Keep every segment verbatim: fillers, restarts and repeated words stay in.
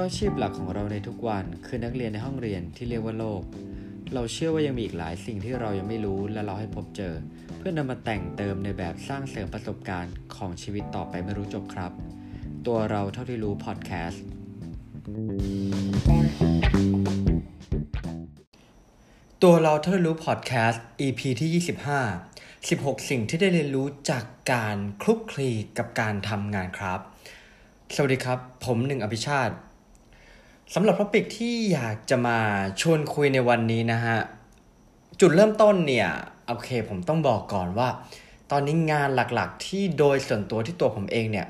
ราะอาชีพหลักของเราในทุกวันคือนักเรียนในห้องเรียนที่เรียกว่าโลกเราเชื่อว่ายังมีอีกหลายสิ่งที่เรายังไม่รู้และเราให้พบเจอเพื่อนำมาแต่งเติมในแบบสร้างเสริมประสบการณ์ของชีวิตต่อไปไม่รู้จบครับตัวเราเท่าที่รู้พอดแคสต์ตัวเราเท่าที่รู้พอดแคสต์ อี พี ที่ยี่สิบห้า สิบหกสิ่งที่ได้เรียนรู้จากการคลุกคลีกับการทำงานครับสวัสดีครับผมหนึ่งอภิชาติสำหรับท็อปิกที่อยากจะมาชวนคุยในวันนี้นะฮะจุดเริ่มต้นเนี่ยโอเคผมต้องบอกก่อนว่าตอนนี้งานหลักๆที่โดยส่วนตัวที่ตัวผมเองเนี่ย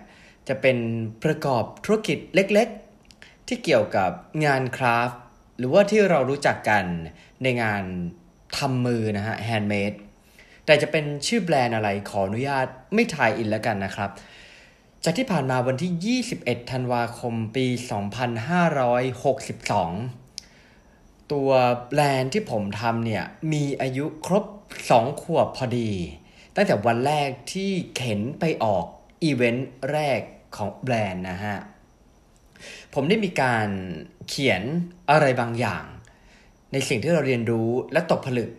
จะเป็นประกอบธุรกิจเล็กๆที่เกี่ยวกับงานคราฟต์หรือว่าที่เรารู้จักกันในงานทำมือนะฮะแฮนด์เมดแต่จะเป็นชื่อแบรนด์อะไรขออนุญาตไม่ทายอินแล้วกันนะครับจากที่ผ่านมาวันที่ยี่สิบเอ็ดธันวาคมปีสองพันห้าร้อยหกสิบสองตัวแบรนด์ที่ผมทำเนี่ยมีอายุครบสองขวบพอดีตั้งแต่วันแรกที่เข็นไปออกอีเวนต์แรกของแบรนด์นะฮะผมได้มีการเขียนอะไรบางอย่างในสิ่งที่เราเรียนรู้และตกผลึก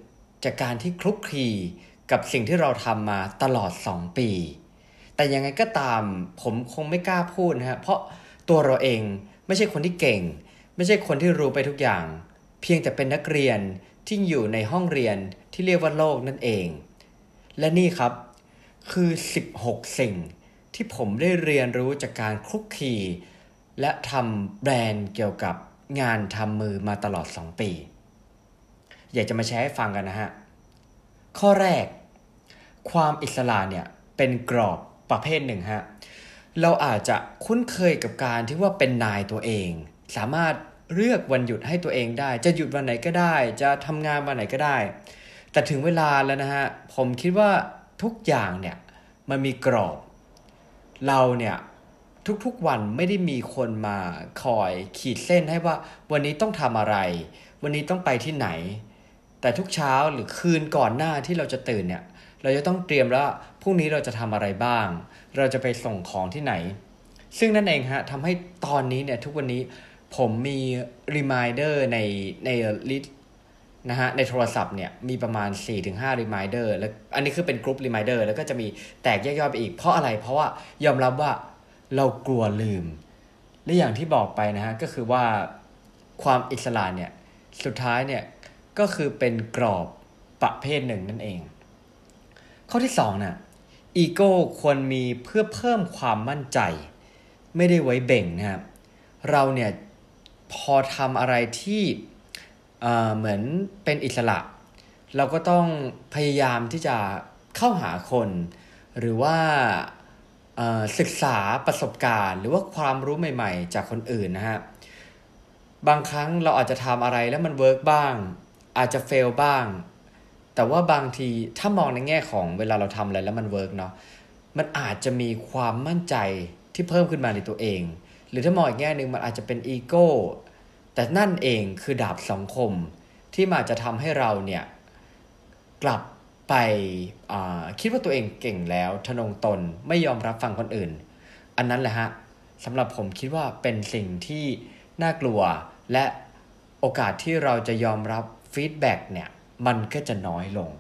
จากการที่คลุกคลีกับสิ่งที่เราทำมาตลอดสองปีแต่ยังไงก็ตามผมคงไม่กล้าพูดนะฮะเพราะตัวเราเองไม่ใช่คนที่เก่งไม่ใช่คนที่รู้ไปทุกอย่างเพียงแต่เป็นนักเรียนที่อยู่ในห้องเรียนที่เรียกว่าโลกนั่นเองและนี่ครับคือสิบหกสิ่งที่ผมได้เรียนรู้จากการคลุกคลีและทำแบรนด์เกี่ยวกับงานทำมือมาตลอดสองปีอยากจะมาแชร์ให้ฟังกันนะฮะข้อแรกความอิสระเนี่ยเป็นกรอบประเภทหนึ่งฮะเราอาจจะคุ้นเคยกับการที่ว่าเป็นนายตัวเองสามารถเลือกวันหยุดให้ตัวเองได้จะหยุดวันไหนก็ได้จะทำงานวันไหนก็ได้แต่ถึงเวลาแล้วนะฮะผมคิดว่าทุกอย่างเนี่ยมันมีกรอบเราเนี่ยทุกๆวันไม่ได้มีคนมาคอยขีดเส้นให้ว่าวันนี้ต้องทำอะไรวันนี้ต้องไปที่ไหนแต่ทุกเช้าหรือคืนก่อนหน้าที่เราจะตื่นเนี่ยเราจะต้องเตรียมแล้วพรุ่งนี้เราจะทำอะไรบ้างเราจะไปส่งของที่ไหนซึ่งนั่นเองฮะทำให้ตอนนี้เนี่ยทุกวันนี้ผมมี reminder ในในลิสต์นะฮะในโทรศัพท์เนี่ยมีประมาณ สี่ถึงห้า reminder แล้วอันนี้คือเป็นกรุ๊ป reminder แล้วก็จะมีแตกแยกย่อยไปอีกเพราะอะไรเพราะว่ายอมรับว่าเรากลัวลืมและอย่างที่บอกไปนะฮะก็คือว่าความอิสระเนี่ยสุดท้ายเนี่ยก็คือเป็นกรอบประเภทหนึ่งนั่นเองข้อที่สองน่ะอีโก้ควรมีเพื่อเพิ่มความมั่นใจไม่ได้ไว้เบ่งนะครับเราเนี่ยพอทำอะไรที่เอ่อเหมือนเป็นอิสระเราก็ต้องพยายามที่จะเข้าหาคนหรือว่าเอ่อศึกษาประสบการณ์หรือว่าความรู้ใหม่ๆจากคนอื่นนะฮะบางครั้งเราอาจจะทำอะไรแล้วมันเวิร์กบ้างอาจจะเฟลบ้างแต่ว่าบางทีถ้ามองในแง่ของเวลาเราทำอะไรแล้วมันเวิร์กเนาะมันอาจจะมีความมั่นใจที่เพิ่มขึ้นมาในตัวเองหรือถ้ามองอีกแง่นึงมันอาจจะเป็นอีโก้แต่นั่นเองคือดาบสองคมที่อาจจะทำให้เราเนี่ยกลับไปคิดว่าตัวเองเก่งแล้วทะนงตนไม่ยอมรับฟังคนอื่นอันนั้นแหละฮะสำหรับผมคิดว่าเป็นสิ่งที่น่ากลัวและโอกาสที่เราจะยอมรับฟีดแบ็กเนี่ยมันก็จะน้อยลง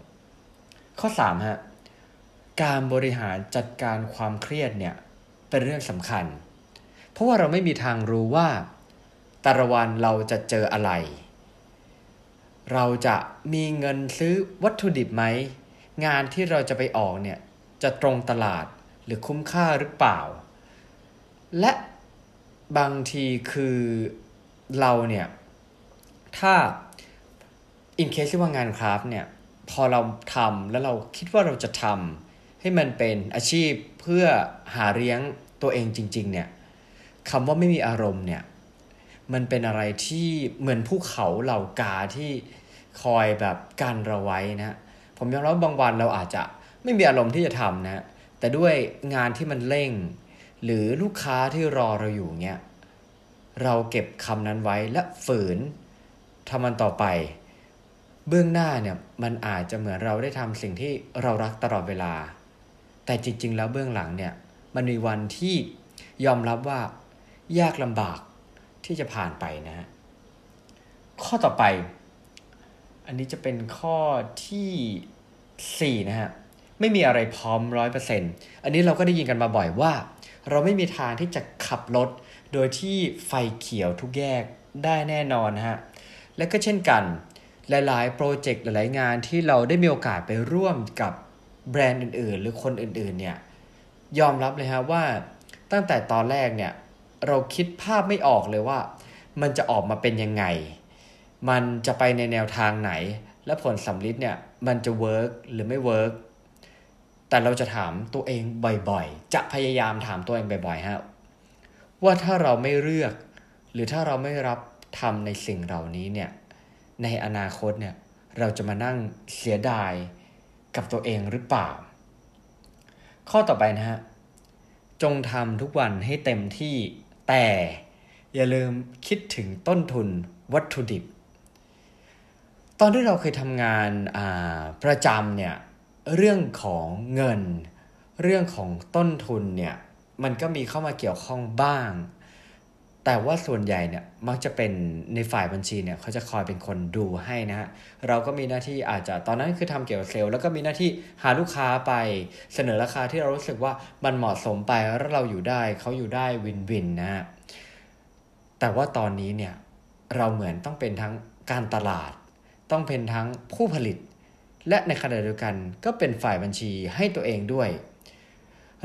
ข้อสามฮะการบริหารจัดการความเครียดเนี่ยเป็นเรื่องสำคัญเพราะว่าเราไม่มีทางรู้ว่าแต่ละวันเราจะเจออะไรเราจะมีเงินซื้อวัตถุดิบไหมงานที่เราจะไปออกเนี่ยจะตรงตลาดหรือคุ้มค่าหรือเปล่าและบางทีคือเราเนี่ยถ้าอินเคสที่ว่างานคราฟต์เนี่ยพอเราทำแล้วเราคิดว่าเราจะทำให้มันเป็นอาชีพเพื่อหาเลี้ยงตัวเองจริงๆเนี่ยคำว่าไม่มีอารมณ์เนี่ยมันเป็นอะไรที่เหมือนภูเขาเหล่ากาที่คอยแบบกันเราไว้นะผมยอมรับว่าบางวันเราอาจจะไม่มีอารมณ์ที่จะทำนะแต่ด้วยงานที่มันเร่งหรือลูกค้าที่รอเราอยู่เนี่ยเราเก็บคำนั้นไว้และฝืนทำมันต่อไปเบื้องหน้าเนี่ยมันอาจจะเหมือนเราได้ทำสิ่งที่เรารักตลอดเวลาแต่จริงๆแล้วเบื้องหลังเนี่ยมันมีวันที่ยอมรับว่ายากลำบาก ที่จะผ่านไปนะฮะข้อต่อไปอันนี้จะเป็นข้อที่สี่นะฮะไม่มีอะไรพร้อม ร้อยเปอร์เซ็นต์ อันนี้เราก็ได้ยินกันมาบ่อยว่าเราไม่มีทางที่จะขับรถโดยที่ไฟเขียวทุกแยกได้แน่นอนฮะและก็เช่นกันหลายๆโปรเจกต์หลายๆงานที่เราได้มีโอกาสไปร่วมกับแบรนด์อื่นๆหรือคนอื่นๆเนี่ยยอมรับเลยฮะว่าตั้งแต่ตอนแรกเนี่ยเราคิดภาพไม่ออกเลยว่ามันจะออกมาเป็นยังไงมันจะไปในแนวทางไหนและผลสัมฤทธิ์เนี่ยมันจะเวิร์กหรือไม่เวิร์กแต่เราจะถามตัวเองบ่อยๆจะพยายามถามตัวเองบ่อยๆฮะว่าถ้าเราไม่เลือกหรือถ้าเราไม่รับทำในสิ่งเหล่านี้เนี่ยในอนาคตเนี่ยเราจะมานั่งเสียดายกับตัวเองหรือเปล่าข้อต่อไปนะฮะจงทำทุกวันให้เต็มที่แต่อย่าลืมคิดถึงต้นทุนวัตถุดิบตอนที่เราเคยทำงานประจำเนี่ยเรื่องของเงินเรื่องของต้นทุนเนี่ยมันก็มีเข้ามาเกี่ยวข้องบ้างแต่ว่าส่วนใหญ่เนี่ยมักจะเป็นในฝ่ายบัญชีเนี่ยเขาจะคอยเป็นคนดูให้นะฮะเราก็มีหน้าที่อาจจะตอนนั้นคือทำเกี่ยวกับเซลล์แล้วก็มีหน้าที่หาลูกค้าไปเสนอราคาที่เรารู้สึกว่ามันเหมาะสมไปแล้วเราอยู่ได้เขาอยู่ได้วินวินนะฮะแต่ว่าตอนนี้เนี่ยเราเหมือนต้องเป็นทั้งการตลาดต้องเป็นทั้งผู้ผลิตและในขณะเดียวกันก็เป็นฝ่ายบัญชีให้ตัวเองด้วย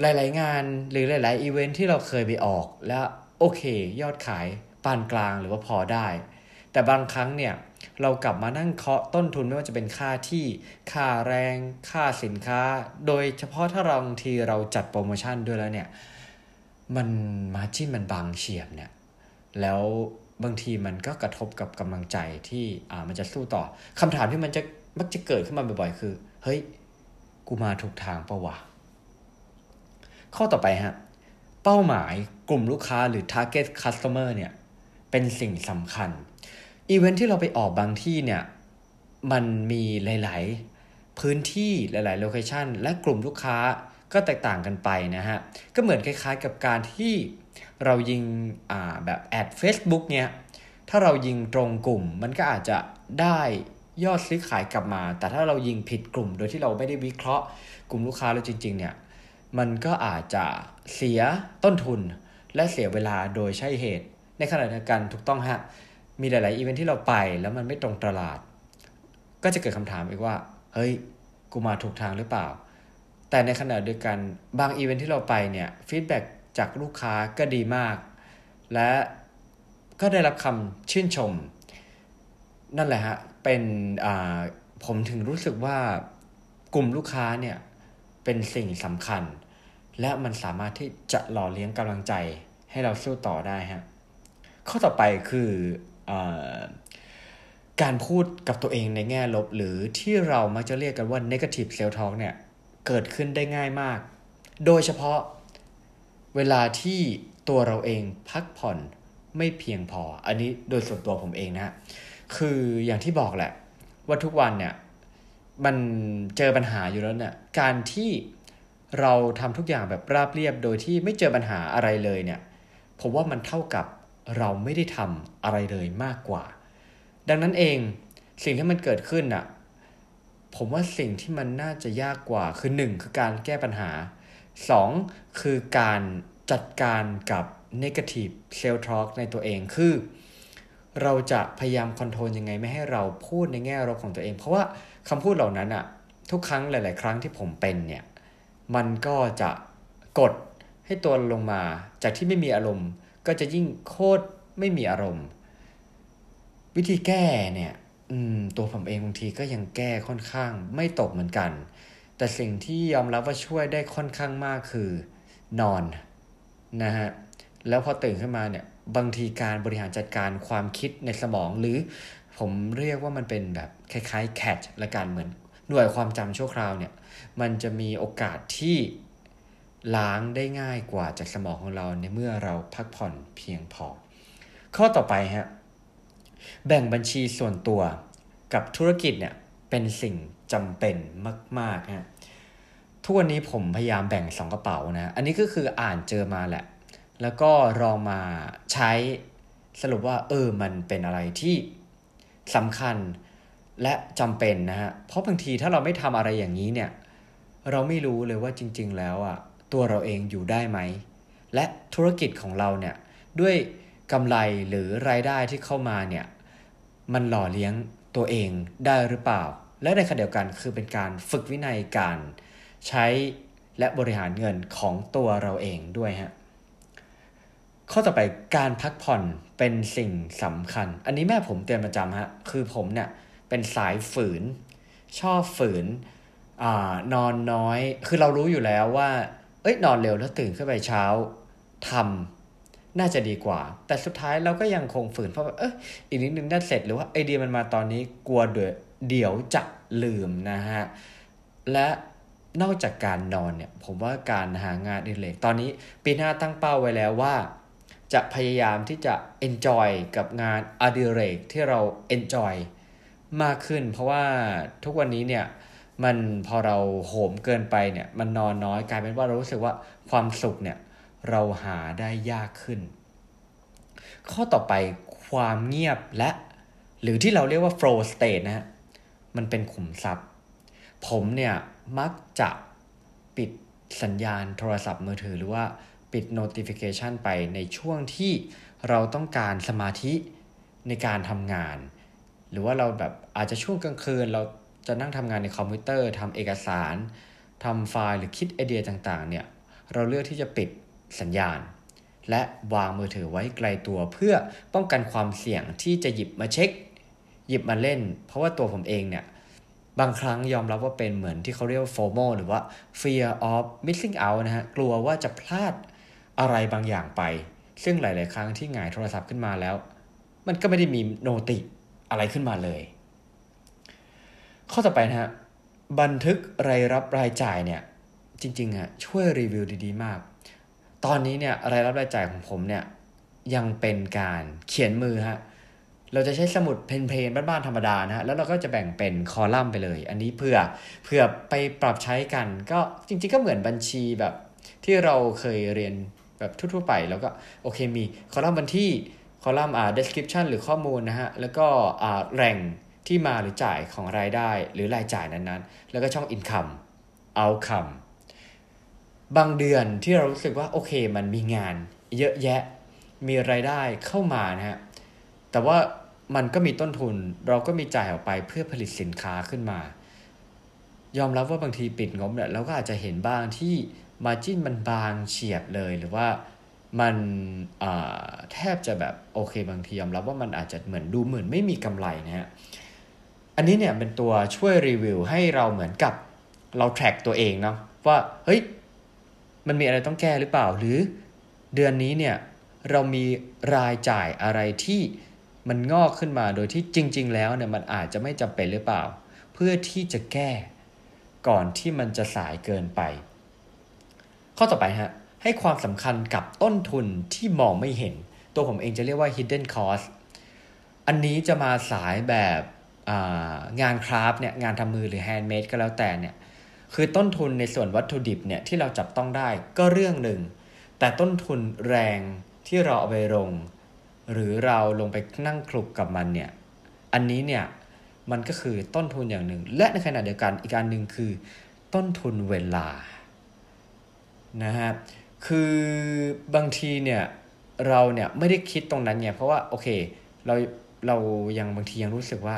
หลายๆงานหรือหลายๆอีเวนท์ที่เราเคยไปออกแล้วโอเคยอดขายปานกลางหรือว่าพอได้แต่บางครั้งเนี่ยเรากลับมานั่งเคาะต้นทุนไม่ว่าจะเป็นค่าที่ค่าแรงค่าสินค้าโดยเฉพาะถ้าเราบางทีเราจัดโปรโมชั่นด้วยแล้วเนี่ยมันมาร์จิ้นมันบางเฉียบเนี่ยแล้วบางทีมันก็กระทบกับกำลังใจที่อ่ามันจะสู้ต่อคำถามที่มันจะมักจะเกิดขึ้นมาบ่อยๆคือเฮ้ยกูมาถูกทางเปล่าวะข้อต่อไปฮะเป้าหมายกลุ่มลูกค้าหรือ target customer เนี่ยเป็นสิ่งสำคัญอีเวนท์ที่เราไปออกบางที่เนี่ยมันมีหลายๆพื้นที่หลายๆโลเคชั่นและกลุ่มลูกค้าก็แตกต่างกันไปนะฮะก็เหมือนคล้ายๆกับการที่เรายิงอ่าแบบแอด Facebook เนี่ยถ้าเรายิงตรงกลุ่มมันก็อาจจะได้ยอดซื้อขายกลับมาแต่ถ้าเรายิงผิดกลุ่มโดยที่เราไม่ได้วิเคราะห์กลุ่มลูกค้าเราจริงๆเนี่ยมันก็อาจจะเสียต้นทุนและเสียเวลาโดยใช่เหตุในขณะเดียวกันถูกต้องฮะมีหลายๆอีเวนท์ที่เราไปแล้วมันไม่ตรงตลาดก็จะเกิดคำถามอีกว่าเฮ้ยกูมาถูกทางหรือเปล่าแต่ในขณะเดียวกันบางอีเวนท์ที่เราไปเนี่ยฟีดแบ็กจากลูกค้าก็ดีมากและก็ได้รับคำชื่นชมนั่นแหละฮะเป็นอ่าผมถึงรู้สึกว่ากลุ่มลูกค้าเนี่ยเป็นสิ่งสำคัญและมันสามารถที่จะหล่อเลี้ยงกำลังใจให้เราสู้ต่อได้ฮะข้อต่อไปคืออ่าการพูดกับตัวเองในแง่ลบหรือที่เรามักจะเรียกกันว่า negative self talk เนี่ยเกิดขึ้นได้ง่ายมากโดยเฉพาะเวลาที่ตัวเราเองพักผ่อนไม่เพียงพออันนี้โดยส่วนตัวผมเองนะคืออย่างที่บอกแหละว่าทุกวันเนี่ยมันเจอปัญหาอยู่แล้วเนี่ยการที่เราทำทุกอย่างแบบราบเรียบโดยที่ไม่เจอปัญหาอะไรเลยเนี่ยผมว่ามันเท่ากับเราไม่ได้ทำอะไรเลยมากกว่าดังนั้นเองสิ่งที่มันเกิดขึ้นน่ะผมว่าสิ่งที่มันน่าจะยากกว่าคือหนึ่งคือการแก้ปัญหาสองคือการจัดการกับ negative self talk ในตัวเองคือเราจะพยายามคอนโทรลยังไงไม่ให้เราพูดในแง่ลบของตัวเองเพราะว่าคำพูดเหล่านั้นอะทุกครั้งหลายๆครั้งที่ผมเป็นเนี่ยมันก็จะกดให้ตัวลงมาจากที่ไม่มีอารมณ์ก็จะยิ่งโคตรไม่มีอารมณ์วิธีแก้เนี่ยตัวผมเองบางทีก็ยังแก้ค่อนข้างไม่ตกเหมือนกันแต่สิ่งที่ยอมรับว่าช่วยได้ค่อนข้างมากคือนอนนะฮะแล้วพอตื่นขึ้นมาเนี่ยบางทีการบริหารจัดการความคิดในสมองหรือผมเรียกว่ามันเป็นแบบคล้ายๆแคชละกันเหมือนหน่วยความจำชั่วคราวเนี่ยมันจะมีโอกาสที่ล้างได้ง่ายกว่าจากสมองของเราในเมื่อเราพักผ่อนเพียงพอข้อต่อไปฮะแบ่งบัญชีส่วนตัวกับธุรกิจเนี่ยเป็นสิ่งจำเป็นมากๆฮะทุกวันนี้ผมพยายามแบ่งสองกระเป๋านะอันนี้ก็คืออ่านเจอมาแหละแล้วก็ลองมาใช้ สรุปว่าเออมันเป็นอะไรที่สำคัญและจำเป็นนะฮะเพราะบางทีถ้าเราไม่ทำอะไรอย่างนี้เนี่ยเราไม่รู้เลยว่าจริงๆแล้วอ่ะตัวเราเองอยู่ได้ไหมและธุรกิจของเราเนี่ยด้วยกำไรหรือรายได้ที่เข้ามาเนี่ยมันหล่อเลี้ยงตัวเองได้หรือเปล่าและในขณะเดียวกันคือเป็นการฝึกวินัยการใช้และบริหารเงินของตัวเราเองด้วยฮะข้อต่อไปการพักผ่อนเป็นสิ่งสำคัญอันนี้แม่ผมเตือนประจำฮะคือผมเนี่ยเป็นสายฝืนชอบฝืนอ่านอนน้อยคือเรารู้อยู่แล้วว่าเอ้ยนอนเร็วแล้วตื่นขึ้นไปเช้าทำน่าจะดีกว่าแต่สุดท้ายเราก็ยังคงฝืนเพราะแบบเอ้ยอีกนิดนึงน่าเสร็จหรือว่าไอเดียมันมาตอนนี้กลัวเดี๋ยวจะลืมนะฮะและนอกจากการนอนเนี่ยผมว่าการหางานอดิเรกตอนนี้ปีหน้าตั้งเป้าไว้แล้วว่าจะพยายามที่จะ enjoy กับงานอดิเรกที่เรา enjoy มากขึ้นเพราะว่าทุกวันนี้เนี่ยมันพอเราโหมเกินไปเนี่ยมันนอนน้อยกลายเป็นว่าเรารู้สึกว่าความสุขเนี่ยเราหาได้ยากขึ้นข้อต่อไปความเงียบและหรือที่เราเรียกว่า flow state นะฮะมันเป็นขุมทรัพย์ผมเนี่ยมักจะปิดสัญญาณโทรศัพท์มือถือหรือว่าปิด notification ไปในช่วงที่เราต้องการสมาธิในการทำงานหรือว่าเราแบบอาจจะช่วงกลางคืนเราจะนั่งทำงานในคอมพิวเตอร์ทำเอกสารทำไฟล์หรือคิดไอเดียต่างๆเนี่ยเราเลือกที่จะปิดสัญญาณและวางมือถือไว้ไกลตัวเพื่อป้องกันความเสี่ยงที่จะหยิบมาเช็คหยิบมาเล่นเพราะว่าตัวผมเองเนี่ยบางครั้งยอมรับว่าเป็นเหมือนที่เขาเรียกว่า โฟโม หรือว่า fear of missing out นะฮะกลัวว่าจะพลาดอะไรบางอย่างไปซึ่งหลายๆครั้งที่หงายโทรศัพท์ขึ้นมาแล้วมันก็ไม่ได้มีโนติอะไรขึ้นมาเลยข้อต่อไปนะฮะบันทึกรายรับรายจ่ายเนี่ยจริงๆฮะช่วยรีวิวดีๆมากตอนนี้เนี่ยรายรับรายจ่ายของผมเนี่ยยังเป็นการเขียนมือฮะเราจะใช้สมุดเพลนๆบ้านๆธรรมดานะฮะแล้วเราก็จะแบ่งเป็นคอลัมน์ไปเลยอันนี้เพื่อเพื่อไปปรับใช้กันก็จริงๆก็เหมือนบัญชีแบบที่เราเคยเรียนแบบทั่วๆไปแล้วก็โอเคมีคอลัมน์วันที่คอลัมน์อ่า description หรือข้อมูลนะฮะแล้วก็อ่าแหล่งที่มาหรือจ่ายของรายได้หรือรายจ่ายนั้นๆแล้วก็ช่อง income outcome บางเดือนที่เรารู้สึกว่าโอเคมันมีงานเยอะแยะมีรายได้เข้ามานะฮะแต่ว่ามันก็มีต้นทุนเราก็มีจ่ายออกไปเพื่อผลิตสินค้าขึ้นมายอมรับว่าบางทีปิดงบเนี่ยเราก็อาจจะเห็นบ้างที่ margin มันบางเฉียบเลยหรือว่ามันแทบจะแบบโอเคบางทียอมรับว่ามันอาจจะเหมือนดูเหมือนไม่มีกำไรนะฮะอันนี้เนี่ยเป็นตัวช่วยรีวิวให้เราเหมือนกับเราแทร็กตัวเองเนาะว่าเฮ้ยมันมีอะไรต้องแก้หรือเปล่าหรือเดือนนี้เนี่ยเรามีรายจ่ายอะไรที่มันงอกขึ้นมาโดยที่จริงๆแล้วเนี่ยมันอาจจะไม่จำเป็นหรือเปล่าเพื่อที่จะแก้ก่อนที่มันจะสายเกินไปข้อต่อไปฮะให้ความสำคัญกับต้นทุนที่มองไม่เห็นตัวผมเองจะเรียกว่า hidden cost อันนี้จะมาสายแบบงานคราฟต์เนี่ยงานทำมือหรือแฮนด์เมดก็แล้วแต่เนี่ยคือต้นทุนในส่วนวัตถุดิบเนี่ยที่เราจับต้องได้ก็เรื่องหนึ่งแต่ต้นทุนแรงที่เราเอาไปลงหรือเราลงไปนั่งคลุกกับมันเนี่ยอันนี้เนี่ยมันก็คือต้นทุนอย่างหนึ่งและในขณะเดียวกันอีกอันหนึ่งคือต้นทุนเวลานะฮะคือบางทีเนี่ยเราเนี่ยไม่ได้คิดตรงนั้นไงเพราะว่าโอเคเราเรายังบางทียังรู้สึกว่า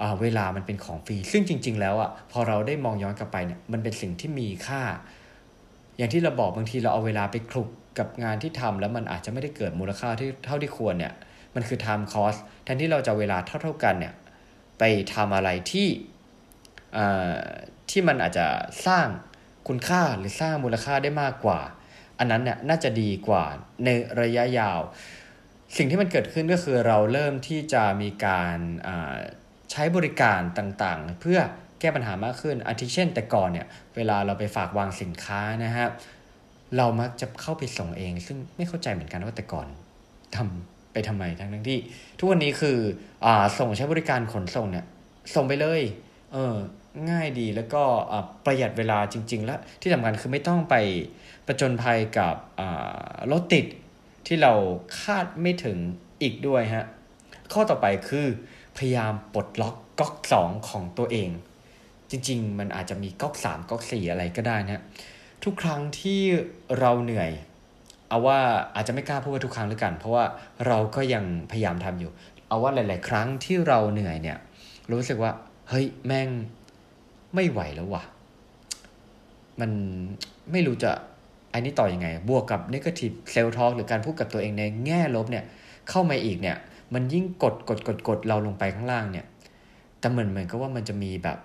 อ่าเวลามันเป็นของฟรีซึ่งจริงๆแล้วอ่ะพอเราได้มองย้อนกลับไปเนี่ยมันเป็นสิ่งที่มีค่าอย่างที่เราบอกบางทีเราเอาเวลาไปคลุกกับงานที่ทำแล้วมันอาจจะไม่ได้เกิดมูลค่าที่เท่าที่ควรเนี่ยมันคือ time cost แทนที่เราจะเวลาเท่าๆกันเนี่ยไปทำอะไรที่อ่าที่มันอาจจะสร้างคุณค่าหรือสร้างมูลค่าได้มากกว่าอันนั้นเนี่ยน่าจะดีกว่าในระยะยาวสิ่งที่มันเกิดขึ้นก็คือเราเริ่มที่จะมีการอ่าใช้บริการต่างๆเพื่อแก้ปัญหามากขึ้นอาทิเช่นแต่ก่อนเนี่ยเวลาเราไปฝากวางสินค้านะฮะเรามักจะเข้าไปส่งเองซึ่งไม่เข้าใจเหมือนกันว่าแต่ก่อนทำไปทำไมทั้งๆที่ทุกวันนี้คืออ่าส่งใช้บริการขนส่งเนี่ยส่งไปเลยเออง่ายดีแล้วก็อ่าประหยัดเวลาจริงๆและที่สำคัญคือไม่ต้องไปประจนภัยกับอ่ารถติดที่เราคาดไม่ถึง อีกด้วยฮะข้อต่อไปคือพยายามปลดล็อกก๊อกสองของตัวเองจริงๆมันอาจจะมีก๊อกสามก๊อกสี่อะไรก็ได้นะทุกครั้งที่เราเหนื่อยเอาว่าอาจจะไม่กล้าพูดว่าทุกครั้งด้วยกันเพราะว่าเราก็ยังพยายามทำอยู่เอาว่าหลายๆครั้งที่เราเหนื่อยเนี่ยรู้สึกว่าเฮ้ยแม่งไม่ไหวแล้วว่ะมันไม่รู้จะอันนี้ต่อยังไงบวกกับ negative self talk หรือการพูดกับตัวเองในแง่ลบเนี่ยเข้ามาอีกเนี่ยมันยิ่งกดกดกดกดเราลงไปข้างล่างเนี่ยแต่เหมือนเหมือนก็ว่ามันจะมีแบบ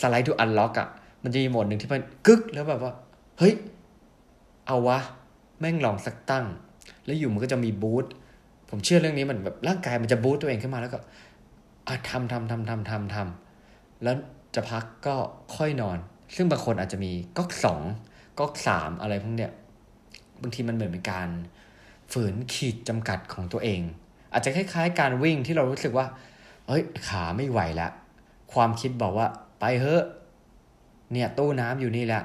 สไลด์ทูอันล็อกอ่ะมันจะมีโหมดหนึ่งที่มันกึกแล้วแบบว่าเฮ้ยเอาวะแม่งลองสักตั้งแล้วอยู่มันก็จะมีบูสต์ผมเชื่อเรื่องนี้มันแบบร่างกายมันจะบูสต์ตัวเองขึ้นมาแล้วก็อ่ะทำทำทำทำทำทำแล้วจะพักก็ค่อยนอนซึ่งบางคนอาจจะมีก๊อกสองก๊อกสามอะไรพวกเนี้ยบางทีมันเหมือนเป็นการฝืนขีดจำกัดของตัวเองอาจจะคล้ายๆการวิ่งที่เรารู้สึกว่าเอ้ยขาไม่ไหวแล้วความคิดบอกว่าไปเถอะเนี่ยตู้น้ำอยู่นี่แหละ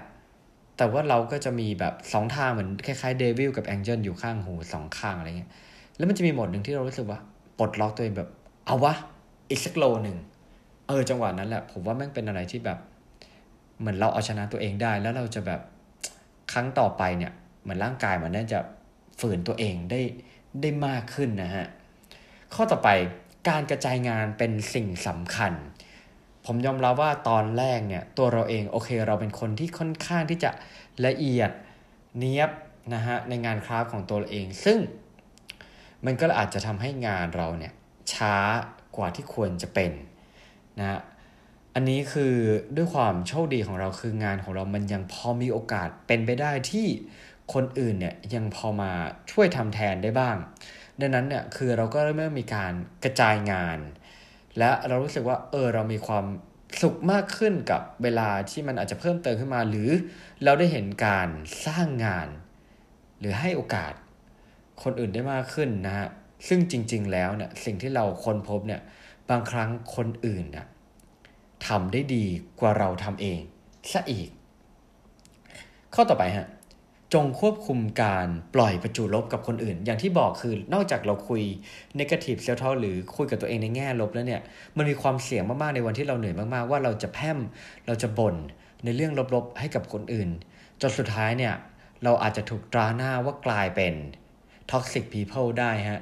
แต่ว่าเราก็จะมีแบบสองทางเหมือนคล้ายๆเดวิลกับแองเจิลอยู่ข้างหูสองข้างอะไรเงี้ยแล้วมันจะมีโหมดหนึ่งที่เรารู้สึกว่าปลดล็อกตัวเองแบบเอาวะอีกสักโลหนึ่งเออจังหวะนั้นแหละผมว่าแม่งเป็นอะไรที่แบบเหมือนเราเอาชนะตัวเองได้แล้วเราจะแบบครั้งต่อไปเนี่ยเหมือนร่างกายมันน่าจะฝืนตัวเองได้ได้มากขึ้นนะฮะข้อต่อไปการกระจายงานเป็นสิ่งสำคัญผมยอมรับว่าตอนแรกเนี่ยตัวเราเองโอเคเราเป็นคนที่ค่อนข้างที่จะละเอียดเนียบนะฮะในงานคราฟของตัวเราเองซึ่งมันก็อาจจะทำให้งานเราเนี่ยช้ากว่าที่ควรจะเป็นนะฮะอันนี้คือด้วยความโชคดีของเราคืองานของเรามันยังพอมีโอกาสเป็นไปได้ที่คนอื่นเนี่ยยังพอมาช่วยทำแทนได้บ้างดังนั้นเนี่ยคือเราก็เริ่มมีการกระจายงานและเรารู้สึกว่าเออเรามีความสุขมากขึ้นกับเวลาที่มันอาจจะเพิ่มเติมขึ้นมาหรือเราได้เห็นการสร้างงานหรือให้โอกาสคนอื่นได้มากขึ้นนะฮะซึ่งจริงๆแล้วเนี่ยสิ่งที่เราค้นพบเนี่ยบางครั้งคนอื่นเนี่ยทำได้ดีกว่าเราทำเองซะอีกข้อต่อไปฮะจงควบคุมการปล่อยประจุลบกับคนอื่นอย่างที่บอกคือนอกจากเราคุย negative self talk หรือคุยกับตัวเองในแง่ลบแล้วเนี่ยมันมีความเสี่ยงมากๆในวันที่เราเหนื่อยมากๆว่าเราจะแพร่มเราจะบ่นในเรื่องลบๆให้กับคนอื่นจนสุดท้ายเนี่ยเราอาจจะถูกตราหน้าว่ากลายเป็น toxic people ได้ฮะ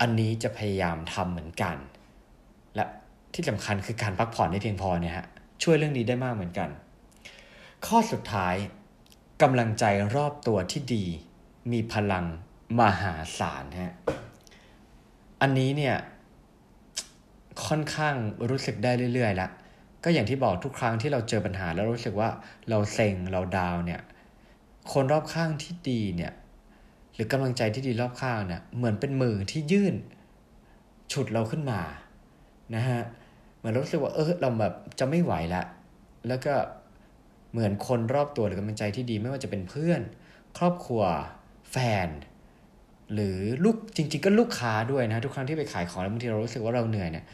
อันนี้จะพยายามทำเหมือนกันและที่สำคัญคือการพักผ่อนให้เพียงพอเนี่ยฮะช่วยเรื่องนี้ได้มากเหมือนกันข้อสุดท้ายกำลังใจรอบตัวที่ดีมีพลังมหาศาลฮะอันนี้เนี่ยค่อนข้างรู้สึกได้เรื่อยๆแล้วก็อย่างที่บอกทุกครั้งที่เราเจอปัญหาแล้วรู้สึกว่าเราเซ็งเราดาวเนี่ยคนรอบข้างที่ดีเนี่ยหรือกำลังใจที่ดีรอบข้างเนี่ยเหมือนเป็นมือที่ยื่นฉุดเราขึ้นมานะฮะเหมือนรู้สึกว่าเออเราแบบจะไม่ไหวแล้วแล้วก็เหมือนคนรอบตัวหรือกำลังใจที่ดีไม่ว่าจะเป็นเพื่อนครอบครัวแฟนหรือลูกจริงๆก็ลูกค้าด้วยนะทุกครั้งที่ไปขายของแล้วบางทีเรารู้สึกว่าเราเหนื่อยเนี่ย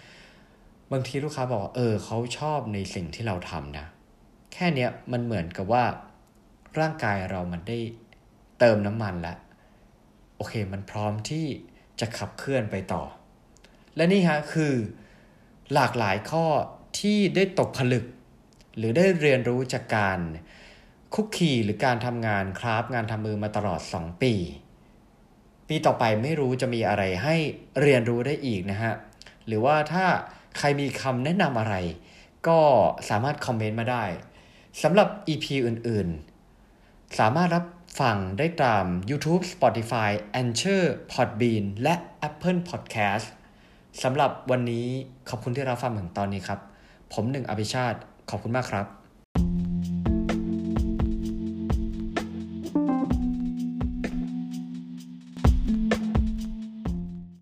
บางทีลูกค้าบอกว่าเออเขาชอบในสิ่งที่เราทำนะแค่เนี้ยมันเหมือนกับว่าร่างกายเรามันได้เติมน้ำมันแล้วโอเคมันพร้อมที่จะขับเคลื่อนไปต่อและนี่ฮะคือหลากหลายข้อที่ได้ตกผลึกหรือได้เรียนรู้จากการคุกคีหรือการทำงานคราฟงานทำมือมาตลอดสองปีปีต่อไปไม่รู้จะมีอะไรให้เรียนรู้ได้อีกนะฮะหรือว่าถ้าใครมีคำแนะนำอะไรก็สามารถคอมเมนต์มาได้สำหรับ อี พี อื่นๆสามารถรับฟังได้ตาม YouTube Spotify Anchor Podbean และ Apple Podcast สำหรับวันนี้ขอบคุณที่รับฟังถึงตอนนี้ครับผมหนึ่งอภิชาติขอบคุณมากครับ